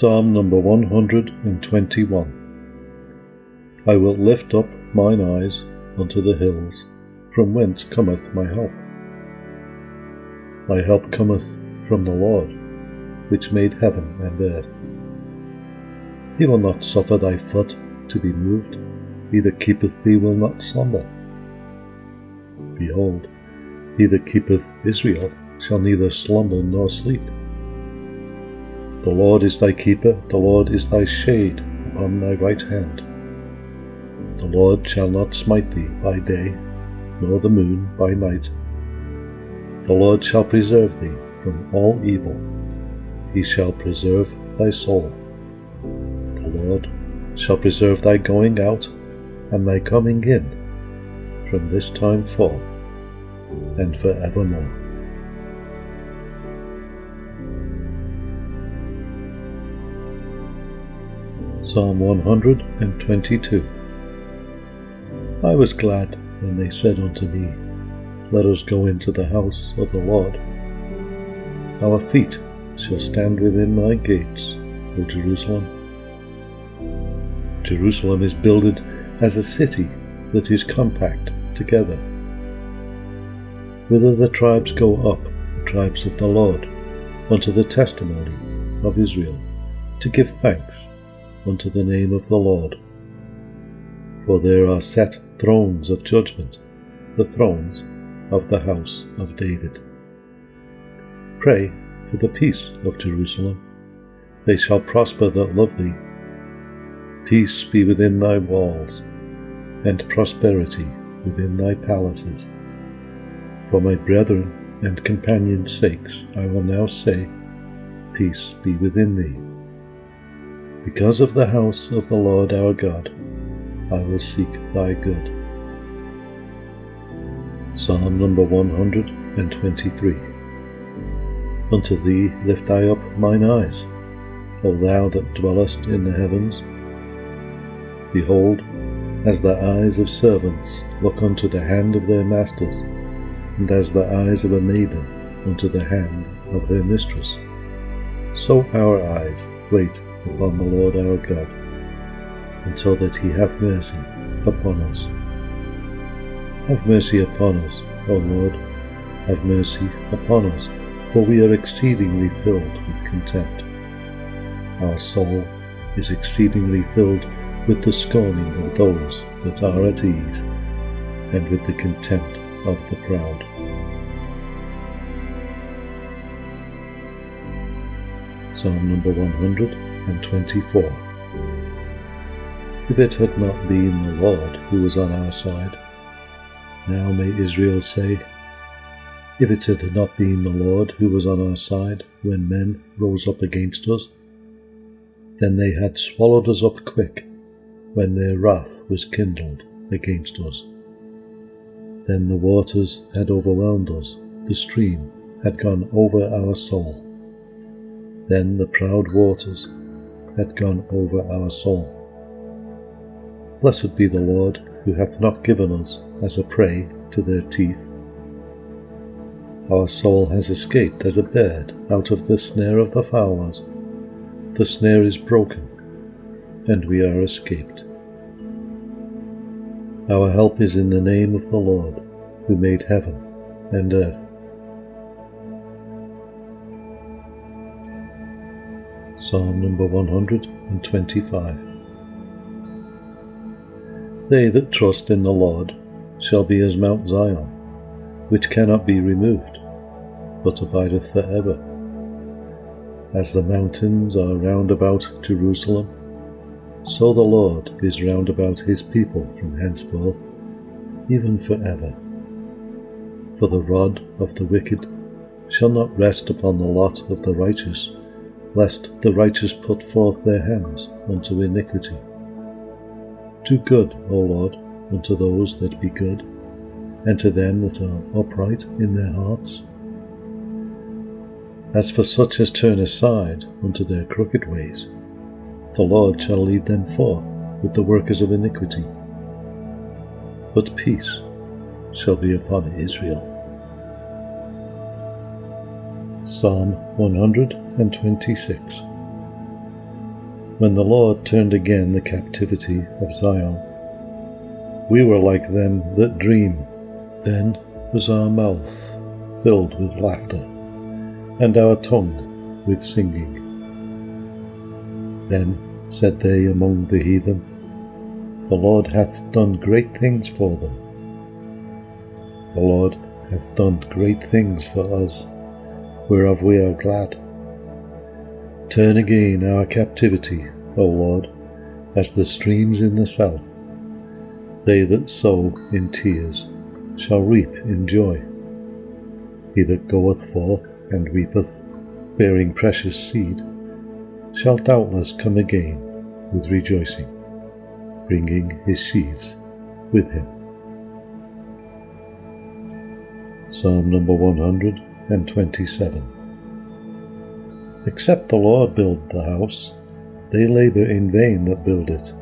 Psalm number 121. I will lift up mine eyes unto the hills, from whence cometh my help. My help cometh from the Lord, which made heaven and earth. He will not suffer thy foot to be moved, he that keepeth thee will not slumber. Behold, he that keepeth Israel shall neither slumber nor sleep. The Lord is thy keeper, the Lord is thy shade upon thy right hand. The Lord shall not smite thee by day, nor the moon by night. The Lord shall preserve thee from all evil. He shall preserve thy soul. The Lord shall preserve thy going out and thy coming in, from this time forth and for evermore. Psalm 122. I was glad when they said unto me, Let us go into the house of the Lord. Our feet shall stand within thy gates, O Jerusalem. Jerusalem is builded as a city that is compact together. Whither the tribes go up, the tribes of the Lord, unto the testimony of Israel, to give thanks unto the name of the Lord. For there are set thrones of judgment, the thrones of the house of David. Pray for the peace of Jerusalem. They shall prosper that love thee. Peace be within thy walls, and prosperity within thy palaces. For my brethren and companions' sakes I will now say, Peace be within thee. Because of the house of the Lord our God, I will seek thy good. Psalm number 123. Unto thee lift I up mine eyes, O thou that dwellest in the heavens. Behold, as the eyes of servants look unto the hand of their masters, and as the eyes of a maiden unto the hand of her mistress, so our eyes wait upon the Lord our God, until that he have mercy upon us. Have mercy upon us, O Lord, have mercy upon us, for we are exceedingly filled with contempt. Our soul is exceedingly filled with the scorning of those that are at ease, and with the contempt of the proud. Psalm number 124. If it had not been the Lord who was on our side, now may Israel say, If it had not been the Lord who was on our side when men rose up against us, then they had swallowed us up quick when their wrath was kindled against us. Then the waters had overwhelmed us, the stream had gone over our soul. Then the proud waters had gone over our soul. Blessed be the Lord, who hath not given us as a prey to their teeth. Our soul has escaped as a bird out of the snare of the fowlers. The snare is broken, and we are escaped. Our help is in the name of the Lord, who made heaven and earth. Psalm number 125. They that trust in the Lord shall be as Mount Zion, which cannot be removed, but abideth for ever. As the mountains are round about Jerusalem, so the Lord is round about his people from henceforth, even for ever. For the rod of the wicked shall not rest upon the lot of the righteous, lest the righteous put forth their hands unto iniquity. Do good, O Lord, unto those that be good, and to them that are upright in their hearts. As for such as turn aside unto their crooked ways, the Lord shall lead them forth with the workers of iniquity. But peace shall be upon Israel. Psalm 126. when the Lord turned again the captivity of Zion. We were like them that dream. Then was our mouth filled with laughter, and our tongue with singing. Then said they among the heathen, The Lord hath done great things for them. The Lord hath done great things for us, whereof we are glad. Turn again our captivity, O Lord, as the streams in the south. They that sow in tears shall reap in joy. He that goeth forth and weepeth, bearing precious seed, shall doubtless come again with rejoicing, bringing his sheaves with him. Psalm number 127. Except the Lord build the house, they labour in vain that build it.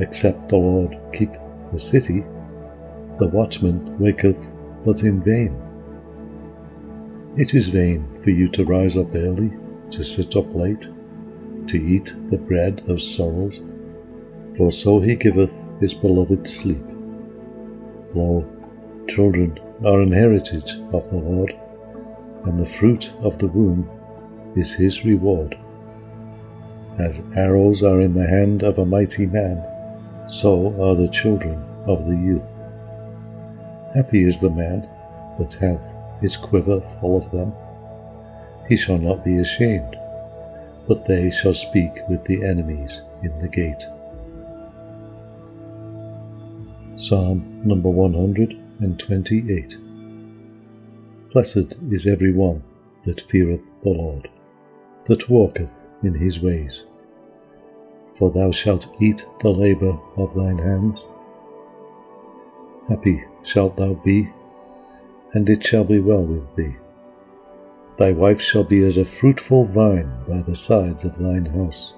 Except the Lord keep the city, the watchman waketh but in vain. It is vain for you to rise up early, to sit up late, to eat the bread of sorrows, for so he giveth his beloved sleep. Lo, children are an heritage of the Lord, and the fruit of the womb is his reward. As arrows are in the hand of a mighty man, so are the children of the youth. Happy is the man that hath his quiver full of them. He shall not be ashamed, but they shall speak with the enemies in the gate. Psalm number 128. Blessed is every one that feareth the Lord, that walketh in his ways. For thou shalt eat the labour of thine hands. Happy shalt thou be, and it shall be well with thee. Thy wife shall be as a fruitful vine by the sides of thine house,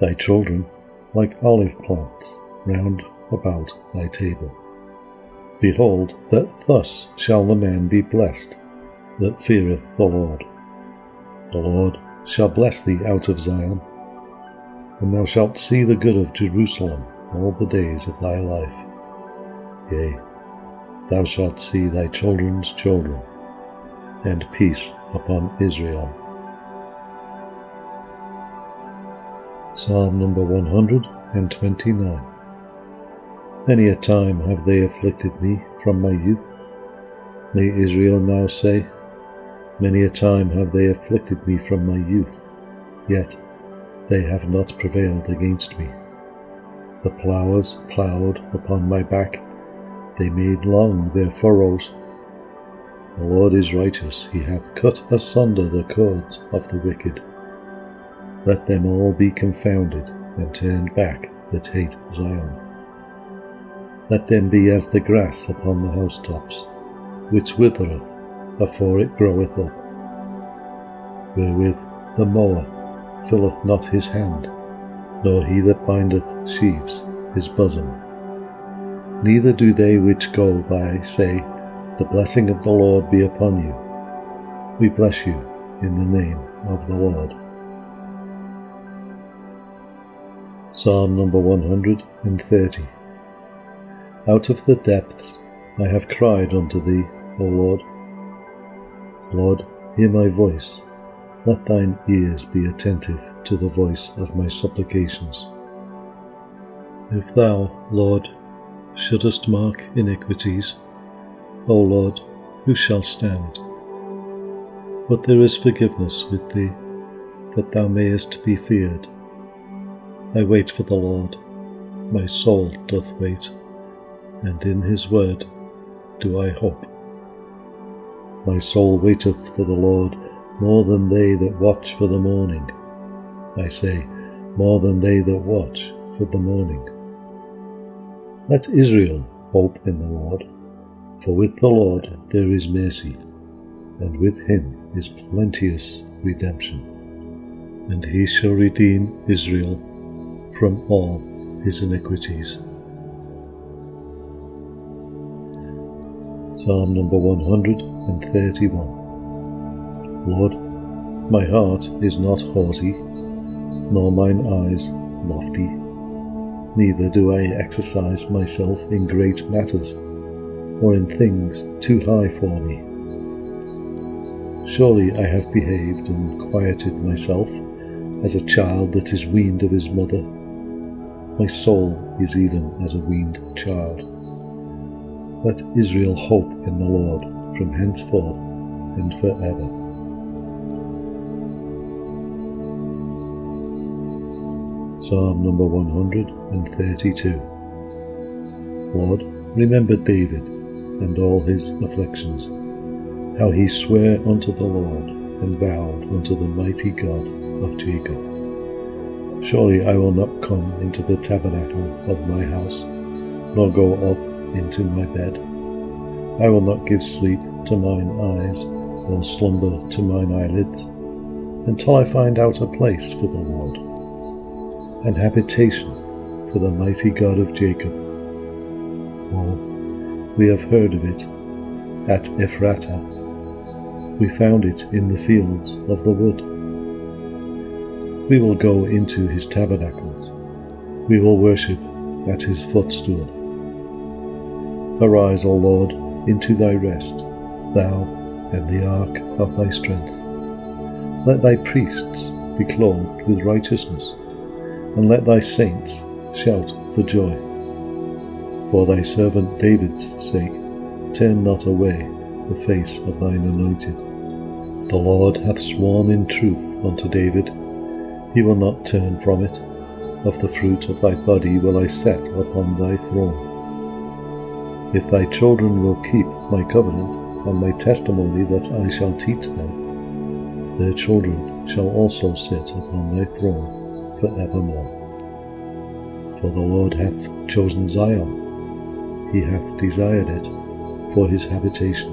thy children like olive plants round about thy table. Behold, that thus shall the man be blessed that feareth the Lord. The Lord shall bless thee out of Zion, and thou shalt see the good of Jerusalem all the days of thy life. Yea, thou shalt see thy children's children, and peace upon Israel. Psalm number 129. Many a time have they afflicted me from my youth. May Israel now say, Many a time have they afflicted me from my youth, yet they have not prevailed against me. The ploughers ploughed upon my back, they made long their furrows. The Lord is righteous, he hath cut asunder the cords of the wicked. Let them all be confounded, and turn back that hate Zion. Let them be as the grass upon the housetops, which withereth afore it groweth up, wherewith the mower filleth not his hand, nor he that bindeth sheaves his bosom. Neither do they which go by say, The blessing of the Lord be upon you. We bless you in the name of the Lord. Psalm number 130. Out of the depths I have cried unto thee, O Lord. Lord, hear my voice. Let thine ears be attentive to the voice of my supplications. If thou, Lord, shouldest mark iniquities, O Lord, who shall stand? But there is forgiveness with thee, that thou mayest be feared. I wait for the Lord, my soul doth wait, and in his word do I hope. My soul waiteth for the Lord more than they that watch for the morning. I say, more than they that watch for the morning. Let Israel hope in the Lord, for with the Lord there is mercy, and with him is plenteous redemption. And he shall redeem Israel from all his iniquities. Psalm number 131. Lord, my heart is not haughty, nor mine eyes lofty, neither do I exercise myself in great matters, or in things too high for me. Surely I have behaved and quieted myself as a child that is weaned of his mother. My soul is even as a weaned child. Let Israel hope in the Lord from henceforth and forever. Psalm number 132. Lord, remember David and all his afflictions, how he sware unto the Lord and vowed unto the mighty God of Jacob. Surely I will not come into the tabernacle of my house, nor go up into my bed. I will not give sleep to mine eyes, nor slumber to mine eyelids, until I find out a place for the Lord, an habitation for the mighty God of Jacob. Oh, we have heard of it at Ephratah. We found it in the fields of the wood. We will go into his tabernacles. We will worship at his footstool. Arise, O Lord, into thy rest, thou and the ark of thy strength. Let thy priests be clothed with righteousness, and let thy saints shout for joy. For thy servant David's sake, turn not away the face of thine anointed. The Lord hath sworn in truth unto David, he will not turn from it. Of the fruit of thy body will I set upon thy throne. If thy children will keep my covenant and my testimony that I shall teach them, their children shall also sit upon thy throne evermore. For the Lord hath chosen Zion, he hath desired it for his habitation.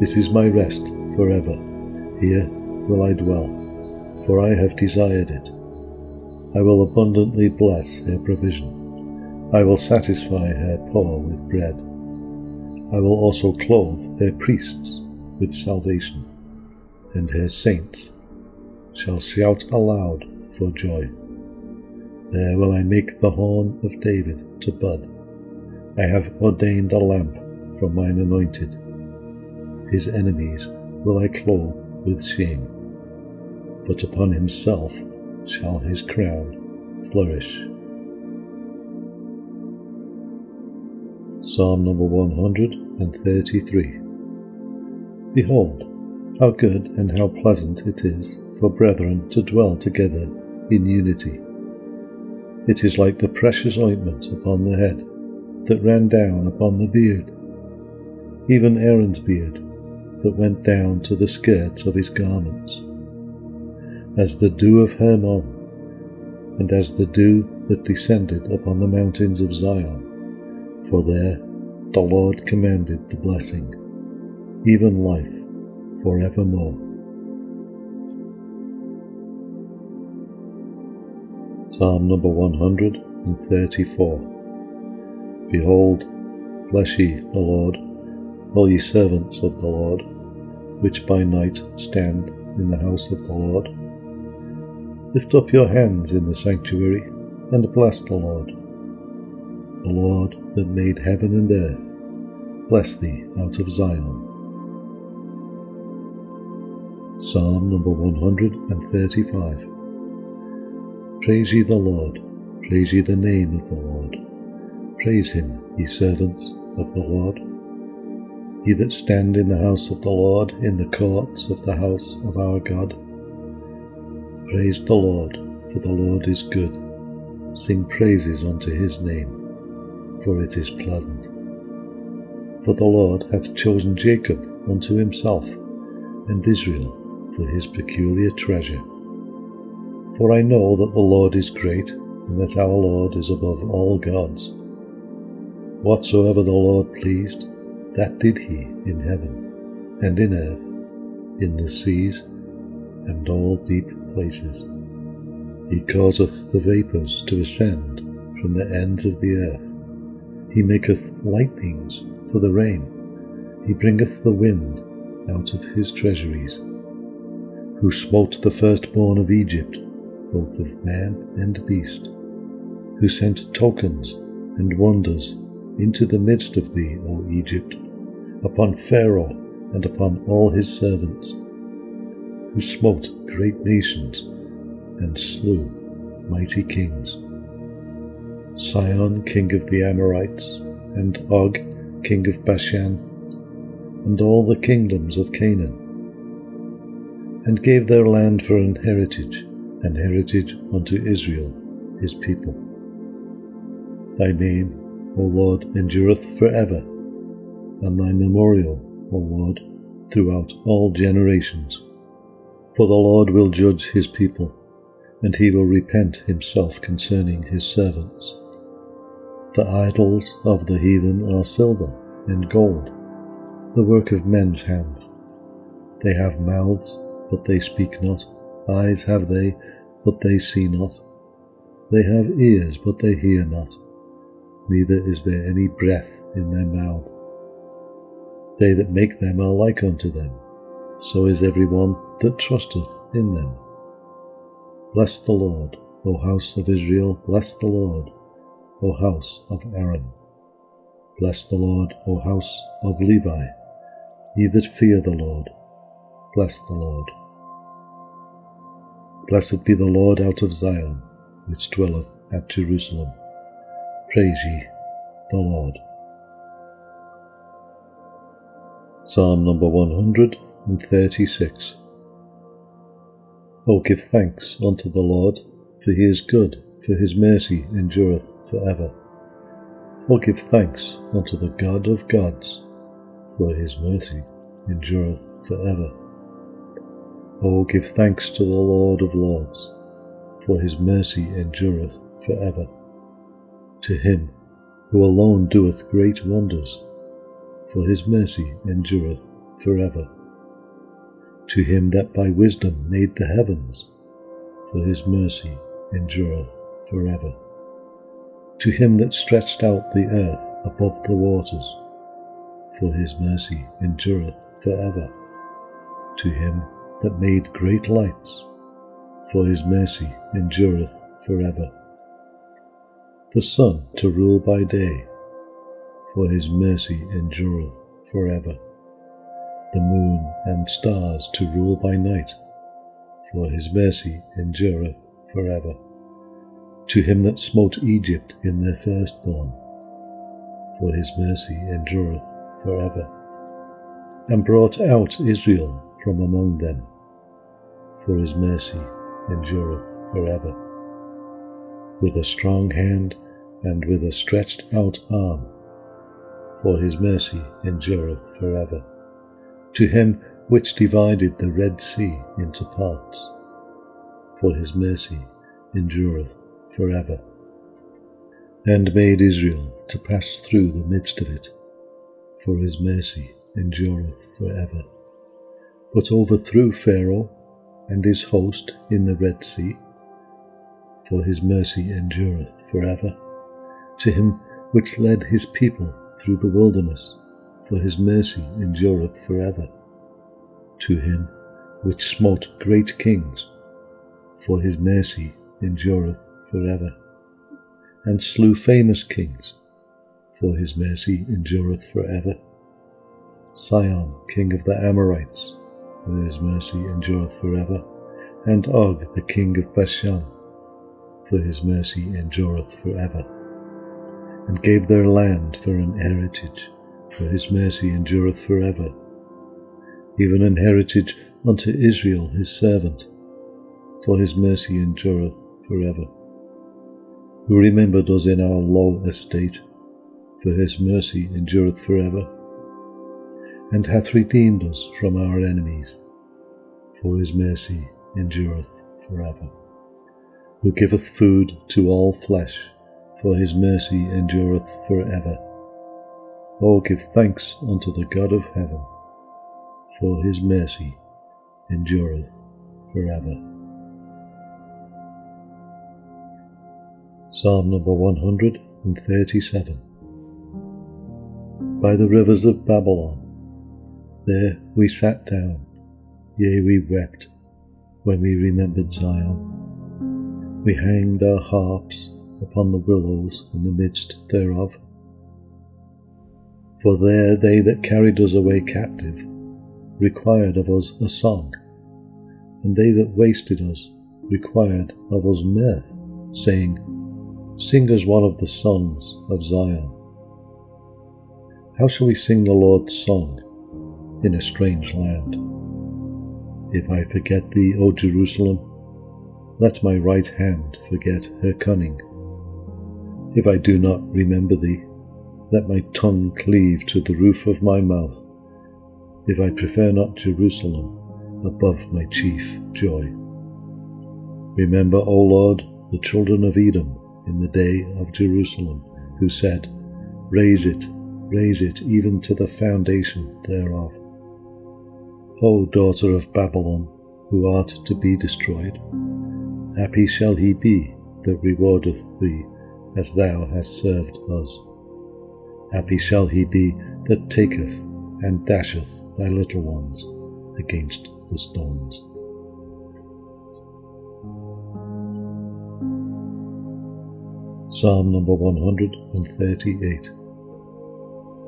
This is my rest forever, here will I dwell, for I have desired it. I will abundantly bless her provision, I will satisfy her poor with bread. I will also clothe her priests with salvation, and her saints shall shout aloud for joy. There will I make the horn of David to bud. I have ordained a lamp for mine anointed. His enemies will I clothe with shame, but upon himself shall his crown flourish. Psalm number 133. Behold, how good and how pleasant it is for brethren to dwell together in unity. It is like the precious ointment upon the head that ran down upon the beard, even Aaron's beard that went down to the skirts of his garments, as the dew of Hermon, and as the dew that descended upon the mountains of Zion. For there the Lord commanded the blessing, even life for evermore. Psalm number 134. Behold, bless ye the Lord, all ye servants of the Lord, which by night stand in the house of the Lord. Lift up your hands in the sanctuary, and bless the Lord. The Lord that made heaven and earth, bless thee out of Zion. Psalm number 135. Praise ye the Lord, praise ye the name of the Lord. Praise him, ye servants of the Lord. Ye that stand in the house of the Lord, in the courts of the house of our God. Praise the Lord, for the Lord is good. Sing praises unto his name, for it is pleasant. For the Lord hath chosen Jacob unto himself, and Israel for his peculiar treasure. For I know that the Lord is great, and that our Lord is above all gods. Whatsoever the Lord pleased, that did he in heaven, and in earth, in the seas, and all deep places. He causeth the vapours to ascend from the ends of the earth. He maketh lightnings for the rain. He bringeth the wind out of his treasuries. Who smote the firstborn of Egypt both of man and beast, who sent tokens and wonders into the midst of thee, O Egypt, upon Pharaoh and upon all his servants, who smote great nations and slew mighty kings. Sihon, king of the Amorites, and Og, king of Bashan, and all the kingdoms of Canaan, and gave their land for an heritage unto Israel, his people. Thy name, O Lord, endureth forever, and thy memorial, O Lord, throughout all generations. For the Lord will judge his people, and he will repent himself concerning his servants. The idols of the heathen are silver and gold, the work of men's hands. They have mouths, but they speak not. Eyes have they, but they see not. They have ears, but they hear not. Neither is there any breath in their mouths. They that make them are like unto them, so is every one that trusteth in them. Bless the Lord, O house of Israel, bless the Lord, O house of Aaron. Bless the Lord, O house of Levi, ye that fear the Lord, bless the Lord. Blessed be the Lord out of Zion, which dwelleth at Jerusalem. Praise ye the Lord. Psalm number 136. O give thanks unto the Lord, for he is good, for his mercy endureth for ever. O give thanks unto the God of gods, for his mercy endureth for ever. O give thanks to the Lord of lords, for his mercy endureth for ever. To him who alone doeth great wonders, for his mercy endureth for ever. To him that by wisdom made the heavens, for his mercy endureth for ever. To him that stretched out the earth above the waters, for his mercy endureth for ever. To him that made great lights, for his mercy endureth for ever. The sun to rule by day, for his mercy endureth for ever. The moon and stars to rule by night, for his mercy endureth for ever. To him that smote Egypt in their firstborn, for his mercy endureth for ever. And brought out Israel from among them, for his mercy endureth for ever. With a strong hand and with a stretched out arm, for his mercy endureth for ever. To him which divided the Red Sea into parts, for his mercy endureth for ever, and made Israel to pass through the midst of it, for his mercy endureth for ever, but overthrew Pharaoh and his host in the Red Sea, for his mercy endureth for ever. To him which led his people through the wilderness, for his mercy endureth for ever. To him which smote great kings, for his mercy endureth for ever. And slew famous kings, for his mercy endureth for ever. Sihon, king of the Amorites, for his mercy endureth for ever. And Og, the king of Bashan, for his mercy endureth for ever. And gave their land for an heritage, for his mercy endureth for ever, even an heritage unto Israel his servant, for his mercy endureth for ever. Who remembered us in our low estate, for his mercy endureth for ever, and hath redeemed us from our enemies, for his mercy endureth for ever. Who giveth food to all flesh, for his mercy endureth for ever. O give thanks unto the God of heaven, for his mercy endureth for ever. Psalm number 137. By the rivers of Babylon, there we sat down, yea, we wept, when we remembered Zion. We hanged our harps upon the willows in the midst thereof. For there they that carried us away captive required of us a song, and they that wasted us required of us mirth, saying, Sing us one of the songs of Zion. How shall we sing the Lord's song in a strange land? If I forget thee, O Jerusalem, let my right hand forget her cunning. If I do not remember thee, let my tongue cleave to the roof of my mouth, if I prefer not Jerusalem above my chief joy. Remember, O Lord, the children of Edom in the day of Jerusalem, who said, raise it, even to the foundation thereof. O daughter of Babylon, who art to be destroyed, happy shall he be that rewardeth thee, as thou hast served us. Happy shall he be that taketh and dasheth thy little ones against the stones. Psalm number 138.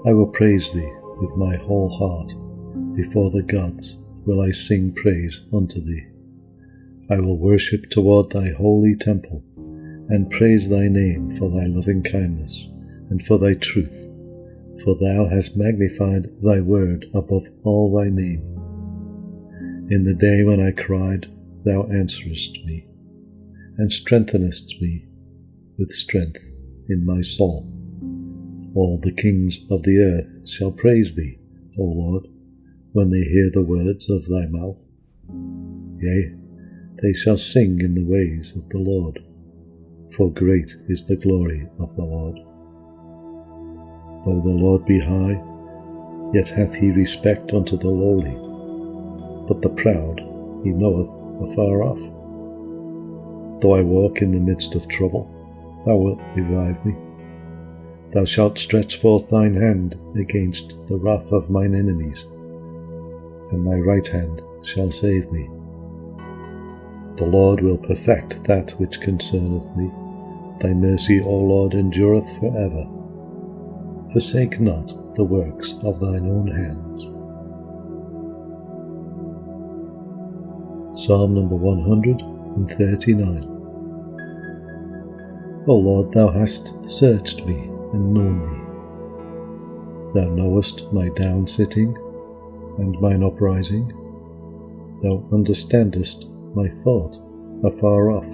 I will praise thee with my whole heart. Before the gods will I sing praise unto thee. I will worship toward thy holy temple, and praise thy name for thy loving kindness, and for thy truth, for thou hast magnified thy word above all thy name. In the day when I cried, thou answerest me, and strengthenest me with strength in my soul. All the kings of the earth shall praise thee, O Lord, when they hear the words of thy mouth. Yea, they shall sing in the ways of the Lord, for great is the glory of the Lord. Though the Lord be high, yet hath he respect unto the lowly, but the proud he knoweth afar off. Though I walk in the midst of trouble, thou wilt revive me. Thou shalt stretch forth thine hand against the wrath of mine enemies, and thy right hand shall save me. The Lord will perfect that which concerneth me. Thy mercy, O Lord, endureth for ever. Forsake not the works of thine own hands. Psalm number 139. O Lord, thou hast searched me and known me. Thou knowest my down sitting and mine uprising. Thou understandest my thought afar off.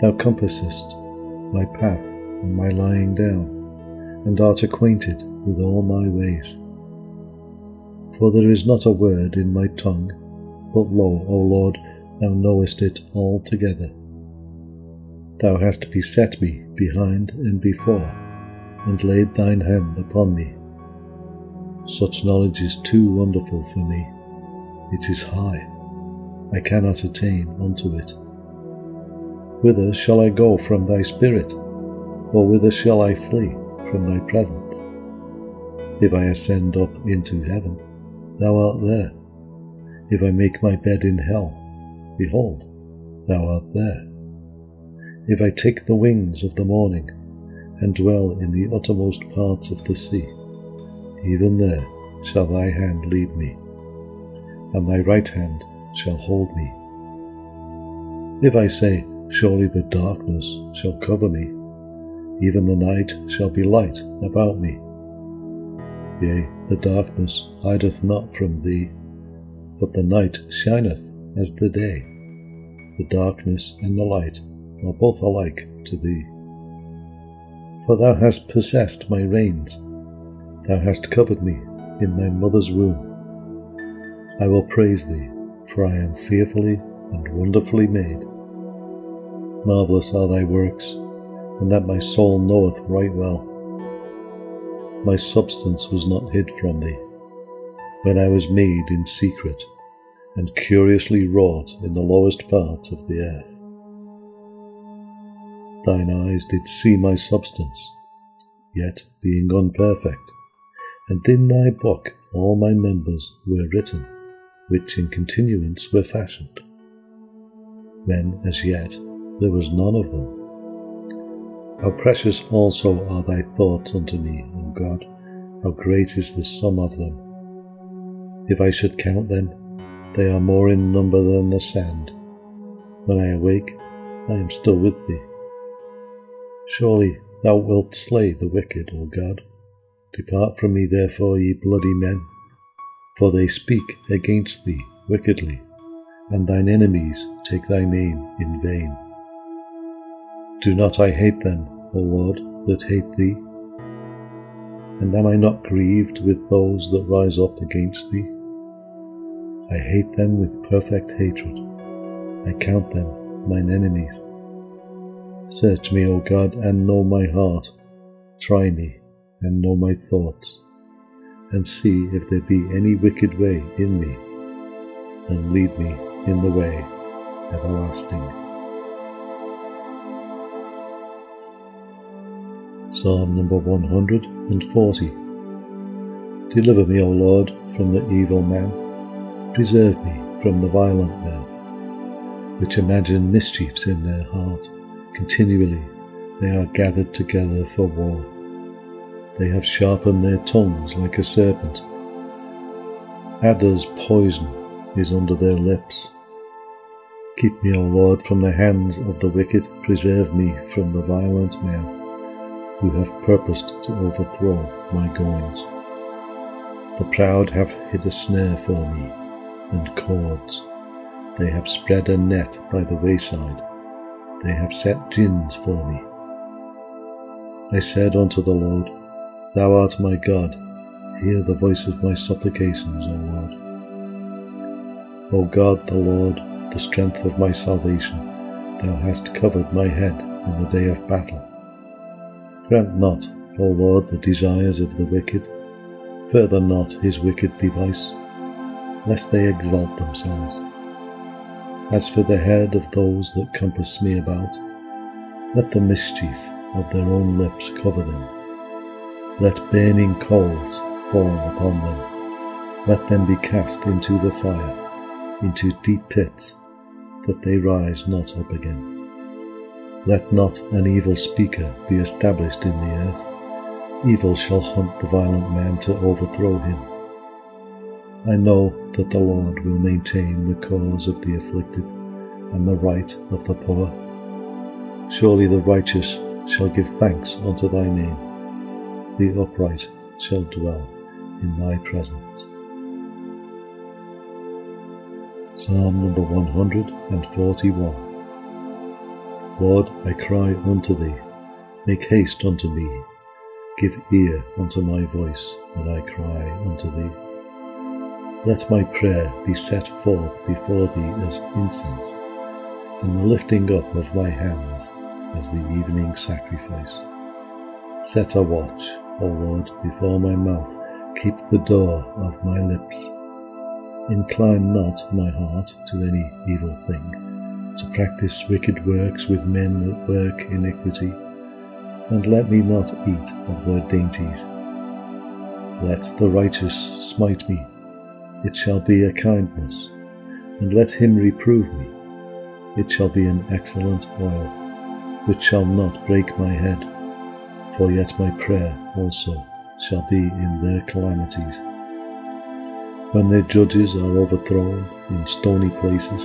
Thou compassest my path and my lying down, and art acquainted with all my ways. For there is not a word in my tongue, but lo, O Lord, thou knowest it altogether. Thou hast beset me behind and before, and laid thine hand upon me. Such knowledge is too wonderful for me. It is high, I cannot attain unto it. Whither shall I go from thy spirit? Or whither shall I flee from thy presence? If I ascend up into heaven, thou art there. If I make my bed in hell, behold, thou art there. If I take the wings of the morning, and dwell in the uttermost parts of the sea, even there shall thy hand lead me, and thy right hand shall hold me. If I say, surely the darkness shall cover me, even the night shall be light about me. Yea, the darkness hideth not from thee, but the night shineth as the day. The darkness and the light are both alike to thee. For thou hast possessed my reins, thou hast covered me in my mother's womb. I will praise thee, for I am fearfully and wonderfully made. Marvellous are thy works, and that my soul knoweth right well. My substance was not hid from thee, when I was made in secret, and curiously wrought in the lowest parts of the earth. Thine eyes did see my substance, yet being unperfect, and in thy book all my members were written, which in continuance were fashioned, when as yet there was none of them. How precious also are thy thoughts unto me, O God, how great is the sum of them! If I should count them, they are more in number than the sand. When I awake, I am still with thee. Surely thou wilt slay the wicked, O God. Depart from me therefore, ye bloody men, for they speak against thee wickedly, and thine enemies take thy name in vain. Do not I hate them, O Lord, that hate thee? And am I not grieved with those that rise up against thee? I hate them with perfect hatred. I count them mine enemies. Search me, O God, and know my heart. Try me, and know my thoughts, and see if there be any wicked way in me, and lead me in the way everlasting. Psalm number 140. Deliver me, O Lord, from the evil man. Preserve me from the violent man, which imagine mischiefs in their heart. Continually they are gathered together for war. They have sharpened their tongues like a serpent. Adder's poison is under their lips. Keep me, O Lord, from the hands of the wicked. Preserve me from the violent man, who have purposed to overthrow my goings. The proud have hid a snare for me, and cords. They have spread a net by the wayside. They have set gins for me. I said unto the Lord, Thou art my God, hear the voice of my supplications, O Lord. O God, the Lord, the strength of my salvation, Thou hast covered my head in the day of battle. Grant not, O Lord, the desires of the wicked, further not his wicked device, lest they exalt themselves. As for the head of those that compass me about, let the mischief of their own lips cover them. Let burning coals fall upon them. Let them be cast into the fire, into deep pits, that they rise not up again. Let not an evil speaker be established in the earth. Evil shall hunt the violent man to overthrow him. I know that the Lord will maintain the cause of the afflicted, and the right of the poor. Surely the righteous shall give thanks unto thy name. The upright shall dwell in thy presence. Psalm number 141. Lord, I cry unto thee, make haste unto me, give ear unto my voice when I cry unto thee. Let my prayer be set forth before thee as incense, and the lifting up of my hands as the evening sacrifice. Set a watch, O Lord, before my mouth, keep the door of my lips. Incline not my heart to any evil thing, to practice wicked works with men that work iniquity, and let me not eat of their dainties. Let the righteous smite me, it shall be a kindness, and let him reprove me, it shall be an excellent oil, which shall not break my head. For yet my prayer also shall be in their calamities. When their judges are overthrown in stony places,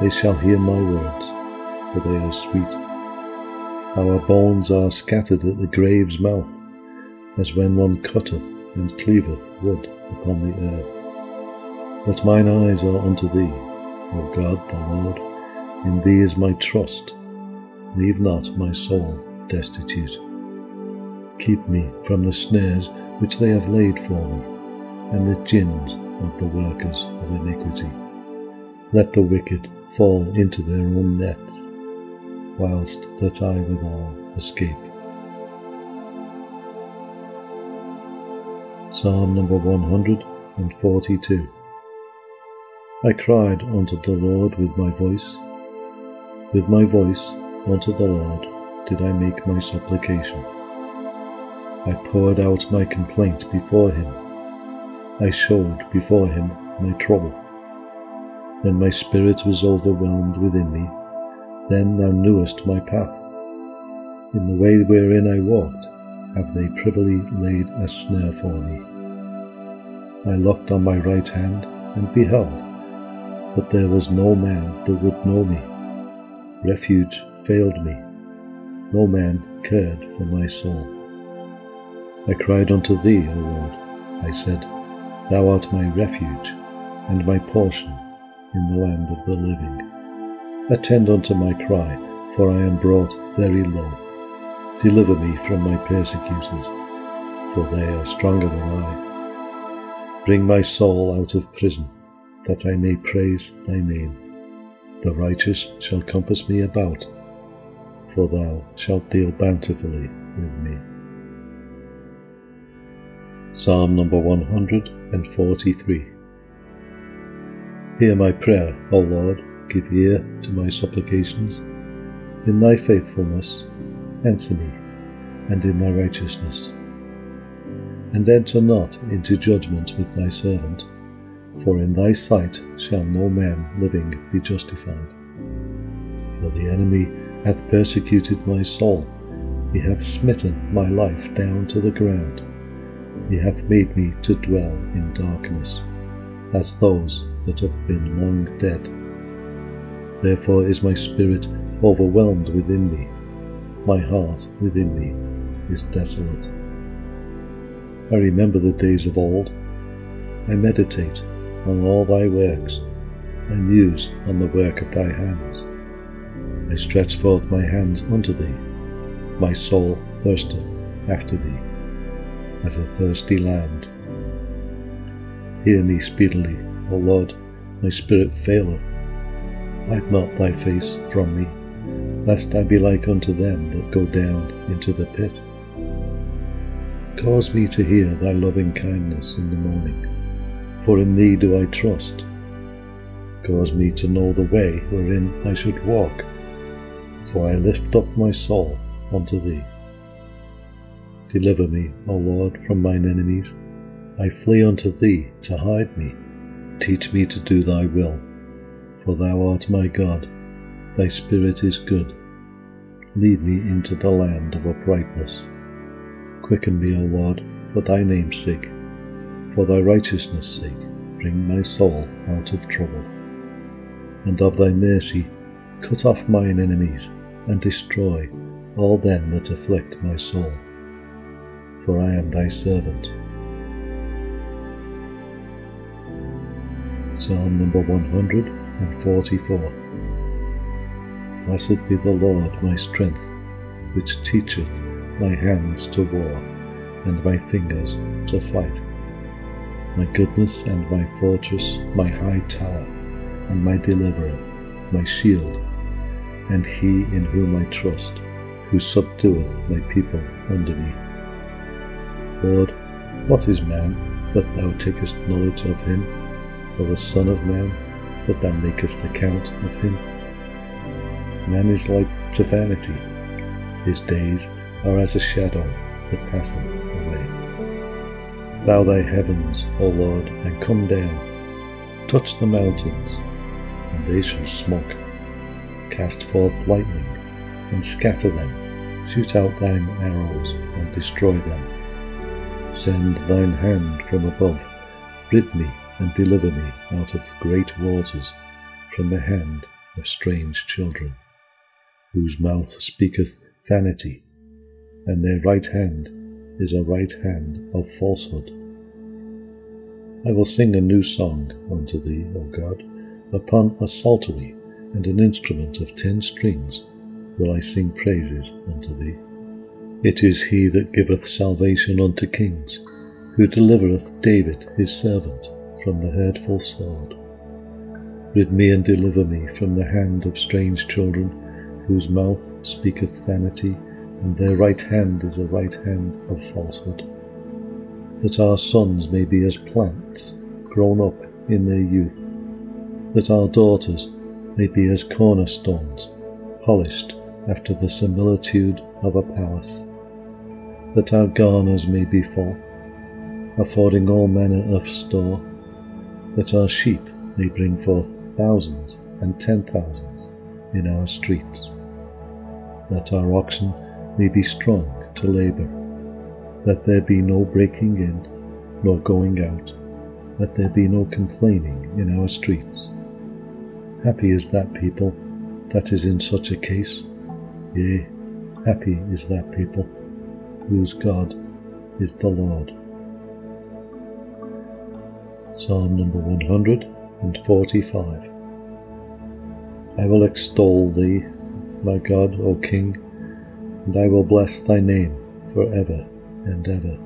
they shall hear my words, for they are sweet. Our bones are scattered at the grave's mouth, as when one cutteth and cleaveth wood upon the earth. But mine eyes are unto thee, O God the Lord, in thee is my trust. Leave not my soul destitute. Keep me from the snares which they have laid for me, and the gins of the workers of iniquity. Let the wicked fall into their own nets, whilst that I withal escape. Psalm number 142. I cried unto the Lord with my voice. With my voice unto the Lord did I make my supplication. I poured out my complaint before him. I showed before him my trouble. when my spirit was overwhelmed within me, then thou knewest my path. In the way wherein I walked have they privily laid a snare for me. I looked on my right hand and beheld, but there was no man that would know me. Refuge failed me, no man cared for my soul. I cried unto thee, O Lord, I said, Thou art my refuge and my portion in the land of the living. Attend unto my cry, for I am brought very low. Deliver me from my persecutors, for they are stronger than I. Bring my soul out of prison, that I may praise thy name. The righteous shall compass me about, for thou shalt deal bountifully with me. Psalm number 143. Hear my prayer, O Lord, give ear to my supplications. In thy faithfulness answer me, and in thy righteousness. And enter not into judgment with thy servant, for in thy sight shall no man living be justified. For the enemy hath persecuted my soul, he hath smitten my life down to the ground. He hath made me to dwell in darkness, as those that have been long dead. Therefore is my spirit overwhelmed within me, my heart within me is desolate. I remember the days of old, I meditate on all thy works, I muse on the work of thy hands. I stretch forth my hands unto thee, my soul thirsteth after thee, as a thirsty land. Hear me speedily, O Lord, my spirit faileth. Hide not thy face from me, lest I be like unto them that go down into the pit. Cause me to hear thy loving kindness in the morning, for in thee do I trust. Cause me to know the way wherein I should walk, for I lift up my soul unto thee. Deliver me, O Lord, from mine enemies. I flee unto thee to hide me. Teach me to do thy will, for thou art my God. Thy spirit is good. Lead me into the land of uprightness. Quicken me, O Lord, for thy name's sake. For thy righteousness' sake, bring my soul out of trouble. And of thy mercy, cut off mine enemies, and destroy all them that afflict my soul. For I am thy servant. Psalm number 144. Blessed be the Lord my strength, which teacheth my hands to war, and my fingers to fight. My goodness and my fortress, my high tower, and my deliverer, my shield, and he in whom I trust, who subdueth my people under me. Lord, what is man, that thou takest knowledge of him, or the son of man, that thou makest account of him? Man is like to vanity, his days are as a shadow that passeth away. Bow thy heavens, O Lord, and come down, touch the mountains, and they shall smoke. Cast forth lightning, and scatter them, shoot out thine arrows, and destroy them. Send thine hand from above, rid me and deliver me out of great waters, from the hand of strange children, whose mouth speaketh vanity, and their right hand is a right hand of falsehood. I will sing a new song unto thee, O God, upon a psaltery and an instrument of 10 strings will I sing praises unto thee. It is he that giveth salvation unto kings, who delivereth David his servant from the hurtful sword. Rid me and deliver me from the hand of strange children, whose mouth speaketh vanity, and their right hand is a right hand of falsehood. That our sons may be as plants, grown up in their youth, that our daughters may be as cornerstones, polished after the similitude of a palace. That our garners may be full, affording all manner of store, that our sheep may bring forth thousands and 10,000s in our streets, that our oxen may be strong to labour, that there be no breaking in nor going out, that there be no complaining in our streets. Happy is that people that is in such a case, yea, happy is that people whose God is the Lord. Psalm number 145. I will extol thee, my God, O King, and I will bless thy name for ever and ever.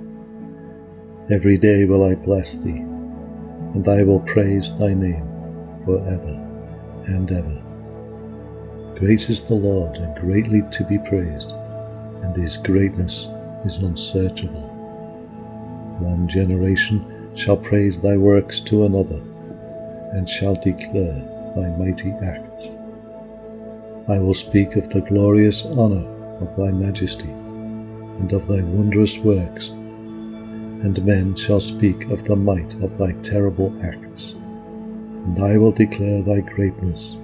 Every day will I bless thee, and I will praise thy name for ever and ever. Great is the Lord, and greatly to be praised, and his greatness is unsearchable. One generation shall praise thy works to another, and shall declare thy mighty acts. I will speak of the glorious honour of thy majesty, and of thy wondrous works, and men shall speak of the might of thy terrible acts, and I will declare thy greatness.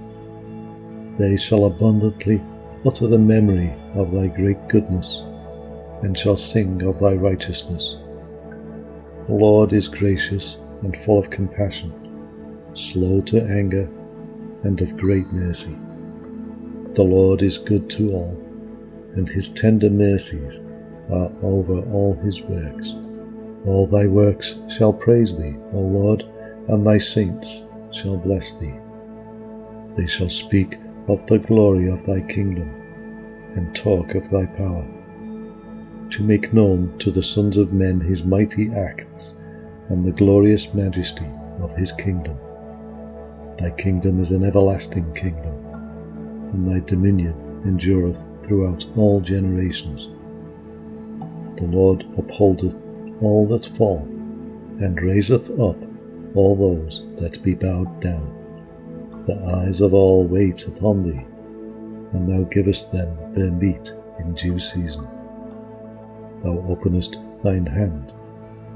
They shall abundantly utter the memory of thy great goodness, and shall sing of thy righteousness. The Lord is gracious and full of compassion, slow to anger, and of great mercy. The Lord is good to all, and his tender mercies are over all his works. All thy works shall praise thee, O Lord, and thy saints shall bless thee. They shall speak of the glory of thy kingdom, and talk of thy power, to make known to the sons of men his mighty acts, and the glorious majesty of his kingdom. Thy kingdom is an everlasting kingdom, and thy dominion endureth throughout all generations. The Lord upholdeth all that fall, and raiseth up all those that be bowed down. The eyes of all wait upon thee, and thou givest them their meat in due season. Thou openest thine hand,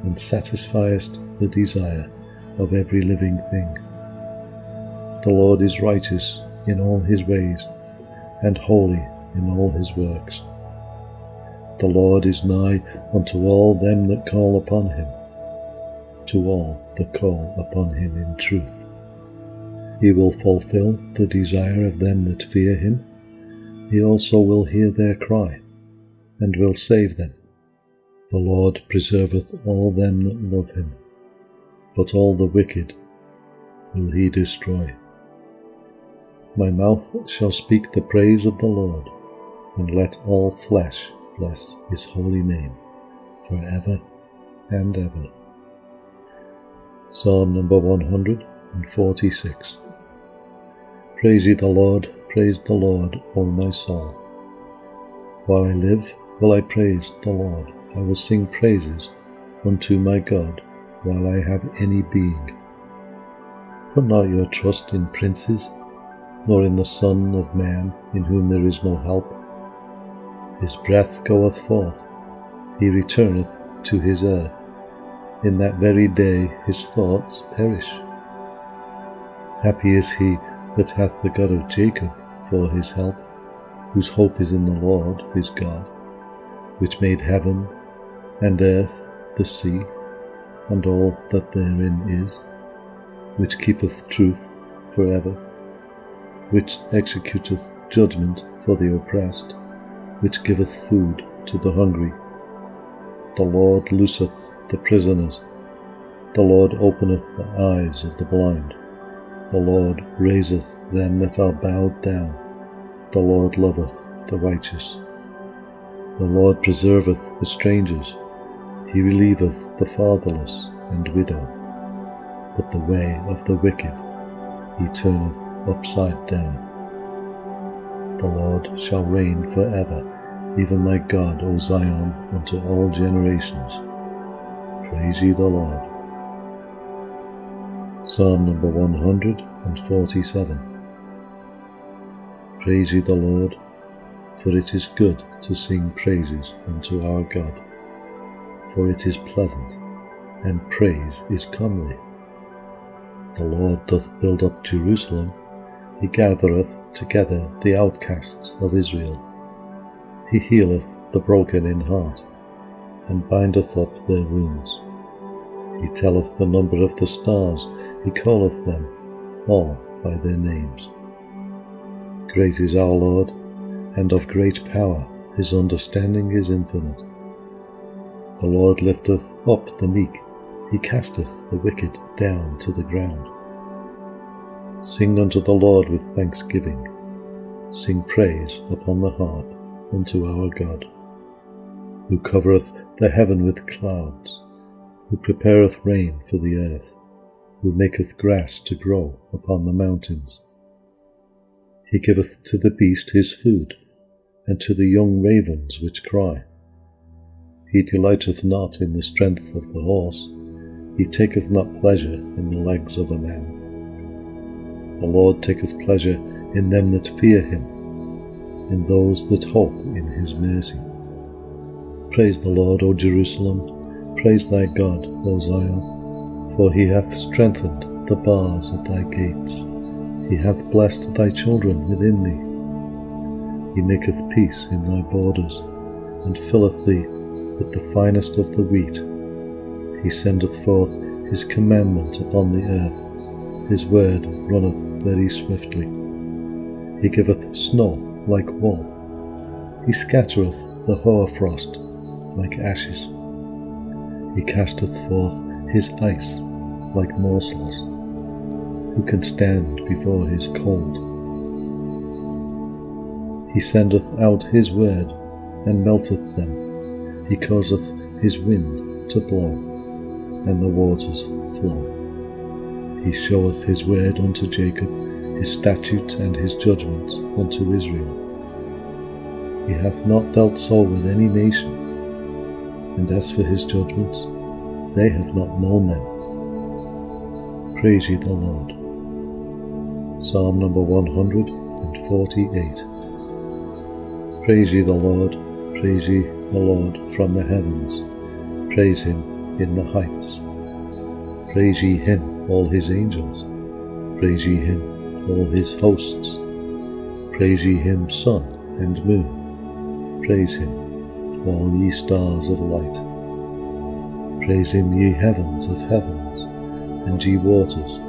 and satisfiest the desire of every living thing. The Lord is righteous in all his ways, and holy in all his works. The Lord is nigh unto all them that call upon him, to all that call upon him in truth. He will fulfill the desire of them that fear him. He also will hear their cry, and will save them. The Lord preserveth all them that love him, but all the wicked will he destroy. My mouth shall speak the praise of the Lord, and let all flesh bless his holy name for ever and ever. Psalm number 146. Praise ye the Lord, praise the Lord, O my soul. While I live will I praise the Lord, I will sing praises unto my God while I have any being. Put not your trust in princes, nor in the Son of Man, in whom there is no help. His breath goeth forth, he returneth to his earth. In that very day his thoughts perish. Happy is he that hath the God of Jacob for his help, whose hope is in the Lord his God, which made heaven and earth, the sea, and all that therein is, which keepeth truth for ever, which executeth judgment for the oppressed, which giveth food to the hungry. The Lord looseth the prisoners. The Lord openeth the eyes of the blind. The Lord raiseth them that are bowed down. The Lord loveth the righteous. The Lord preserveth the strangers. He relieveth the fatherless and widow. But the way of the wicked he turneth upside down. The Lord shall reign for ever, even my God, O Zion, unto all generations. Praise ye the Lord. Psalm number 147. Praise ye the Lord, for it is good to sing praises unto our God, for it is pleasant, and praise is comely. the Lord doth build up Jerusalem, he gathereth together the outcasts of Israel. He healeth the broken in heart, and bindeth up their wounds. He telleth the number of the stars, he calleth them all by their names. Great is our Lord, and of great power, his understanding is infinite. The Lord lifteth up the meek, he casteth the wicked down to the ground. Sing unto the Lord with thanksgiving, sing praise upon the harp unto our God, who covereth the heaven with clouds, who prepareth rain for the earth, who maketh grass to grow upon the mountains. He giveth to the beast his food, and to the young ravens which cry. He delighteth not in the strength of the horse, he taketh not pleasure in the legs of a man. The Lord taketh pleasure in them that fear him, in those that hope in his mercy. Praise the Lord, O Jerusalem, praise thy God, O Zion, for he hath strengthened the bars of thy gates, he hath blessed thy children within thee. He maketh peace in thy borders, and filleth thee with the finest of the wheat. He sendeth forth his commandment upon the earth, his word runneth very swiftly. He giveth snow like wool, he scattereth the hoarfrost like ashes. He casteth forth his ice like morsels. Who can stand before his cold? He sendeth out his word, and melteth them. He causeth his wind to blow, and the waters flow. He showeth his word unto Jacob, his statute and his judgment unto Israel. He hath not dealt so with any nation, and as for his judgments, they have not known them. Praise ye the Lord. Psalm number 148. Praise ye the Lord, praise ye the Lord from the heavens, praise him in the heights. Praise ye him, all his angels. Praise ye him, all his hosts. Praise ye him, sun and moon. Praise him, all ye stars of light. Praise him, ye heavens of heavens, and ye waters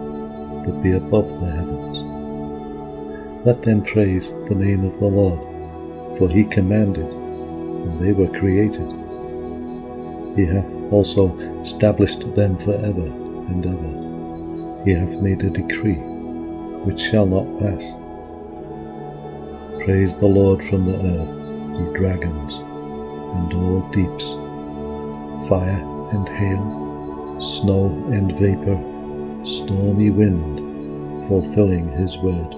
that be above the heavens. Let them praise the name of the Lord, for he commanded, and they were created. He hath also established them for ever and ever. He hath made a decree which shall not pass. Praise the Lord from the earth, ye dragons, and all deeps, fire and hail, snow and vapour, stormy wind, fulfilling his word.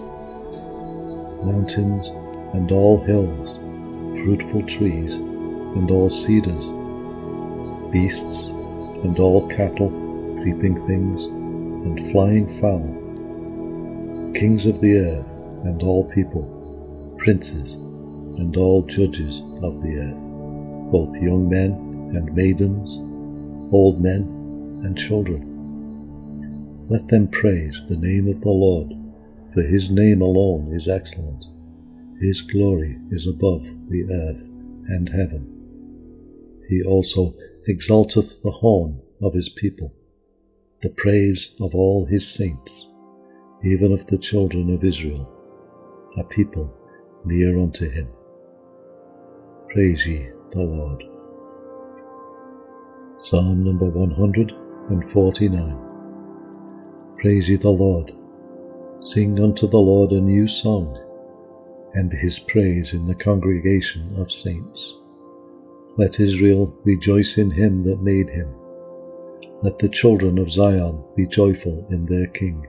Mountains and all hills, fruitful trees and all cedars, beasts and all cattle, creeping things and flying fowl, kings of the earth and all people, princes and all judges of the earth, both young men and maidens, old men and children. Let them praise the name of the Lord, for his name alone is excellent. His glory is above the earth and heaven. He also exalteth the horn of his people, the praise of all his saints, even of the children of Israel, a people near unto him. Praise ye the Lord. Psalm number 149. Praise ye the Lord. Sing unto the Lord a new song, and his praise in the congregation of saints. Let Israel rejoice in him that made him. Let the children of Zion be joyful in their King.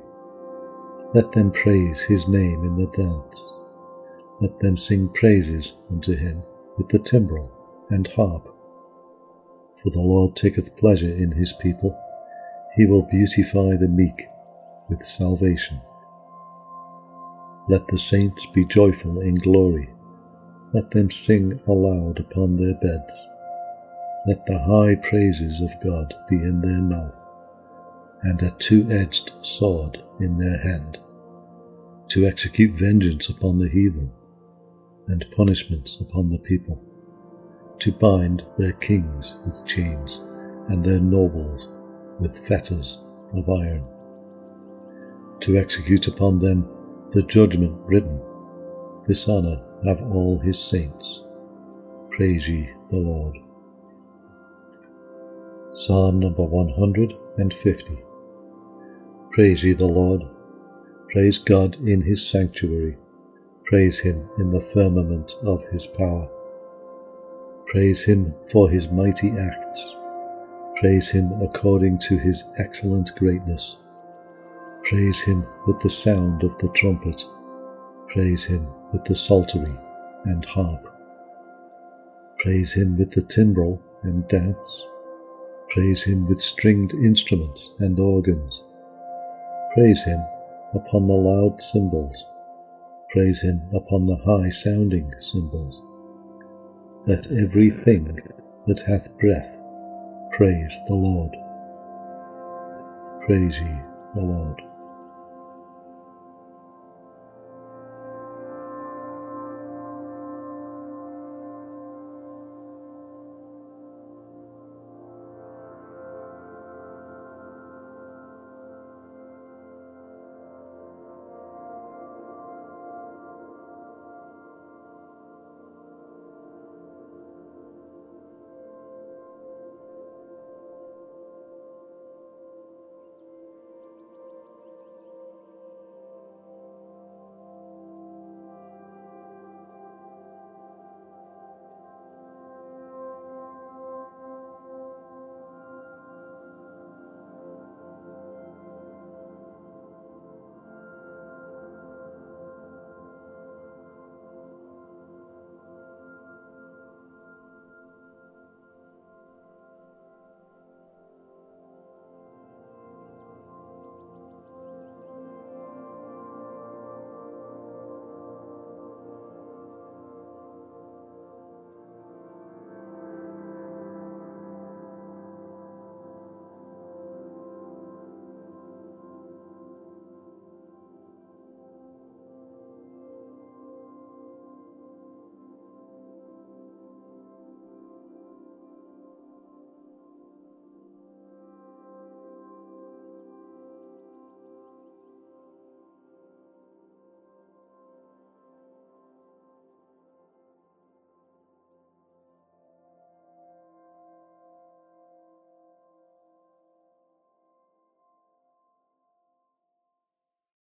Let them praise his name in the dance. Let them sing praises unto him with the timbrel and harp. For the Lord taketh pleasure in his people. He will beautify the meek with salvation. Let the saints be joyful in glory. Let them sing aloud upon their beds. Let the high praises of God be in their mouth, and a two-edged sword in their hand, to execute vengeance upon the heathen, and punishments upon the people, to bind their kings with chains, and their nobles with fetters of iron, to execute upon them the judgment written, Dishonor have all his saints. Praise ye the Lord. Psalm number 150. Praise ye the Lord. Praise God in his sanctuary. Praise him in the firmament of his power. Praise him for his mighty acts. Praise him according to his excellent greatness. Praise him with the sound of the trumpet. Praise him with the psaltery and harp. Praise him with the timbrel and dance. Praise him with stringed instruments and organs. Praise him upon the loud cymbals. Praise him upon the high-sounding cymbals. Let every thing that hath breath praise the Lord. Praise ye the Lord.